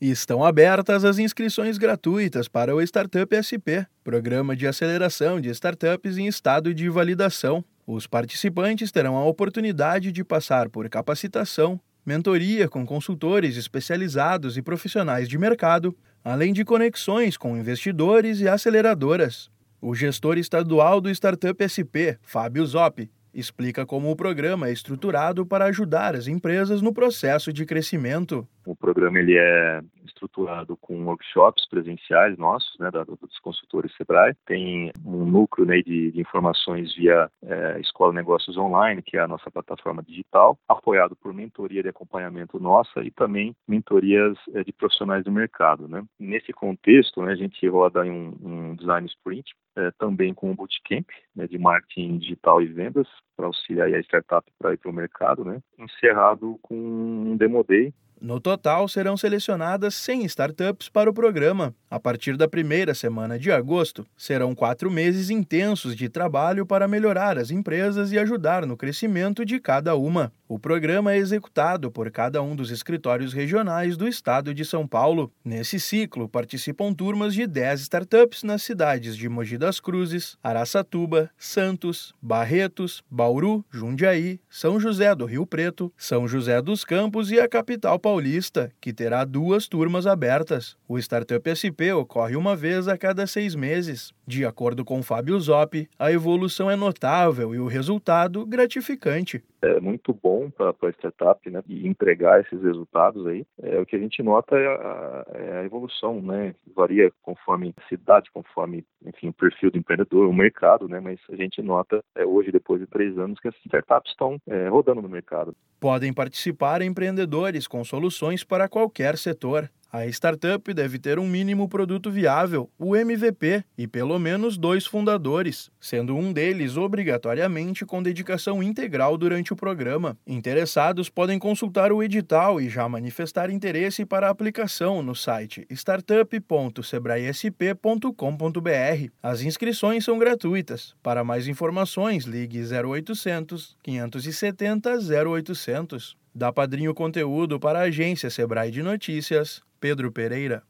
Estão abertas as inscrições gratuitas para o Startup SP, Programa de Aceleração de Startups em Estado de Validação. Os participantes terão a oportunidade de passar por capacitação, mentoria com consultores especializados e profissionais de mercado, além de conexões com investidores e aceleradoras. O gestor estadual do Startup SP, Fábio Zoppi, explica como o programa é estruturado para ajudar as empresas no processo de crescimento. O programa ele é estruturado com workshops presenciais nossos, né, dos consultores Sebrae. Tem um núcleo, né, de informações via Escola Negócios Online, que é a nossa plataforma digital, apoiado por mentoria de acompanhamento nossa e também mentorias de profissionais do mercado, né. Nesse contexto, né, a gente roda em um design sprint, também com um bootcamp, né, de marketing digital e vendas, para auxiliar a startup para ir para o mercado, né, encerrado com um Demo Day. No total, serão selecionadas 100 startups para o programa. A partir da primeira semana de agosto, serão 4 meses intensos de trabalho para melhorar as empresas e ajudar no crescimento de cada uma. O programa é executado por cada um dos escritórios regionais do estado de São Paulo. Nesse ciclo, participam turmas de 10 startups nas cidades de Mogi das Cruzes, Araçatuba, Santos, Barretos, Bauru, Jundiaí, São José do Rio Preto, São José dos Campos e a capital paulista, que terá 2 turmas abertas. O Startup SP ocorre uma vez a cada 6 meses. De acordo com Fábio Zoppi, a evolução é notável e o resultado gratificante. É muito bom para a startup, né, e entregar esses resultados aí. O que a gente nota é a evolução, né? Varia conforme a cidade, conforme, enfim, o perfil do empreendedor, o mercado, né? Mas a gente nota hoje, depois de 3 anos, que as startups estão rodando no mercado. Podem participar empreendedores com soluções para qualquer setor. A startup deve ter um mínimo produto viável, o MVP, e pelo menos 2 fundadores, sendo um deles obrigatoriamente com dedicação integral durante o programa. Interessados podem consultar o edital e já manifestar interesse para a aplicação no site startup.sebraesp.com.br. As inscrições são gratuitas. Para mais informações, ligue 0800 570 0800. Dá padrinho conteúdo para a agência Sebrae de Notícias, Pedro Pereira.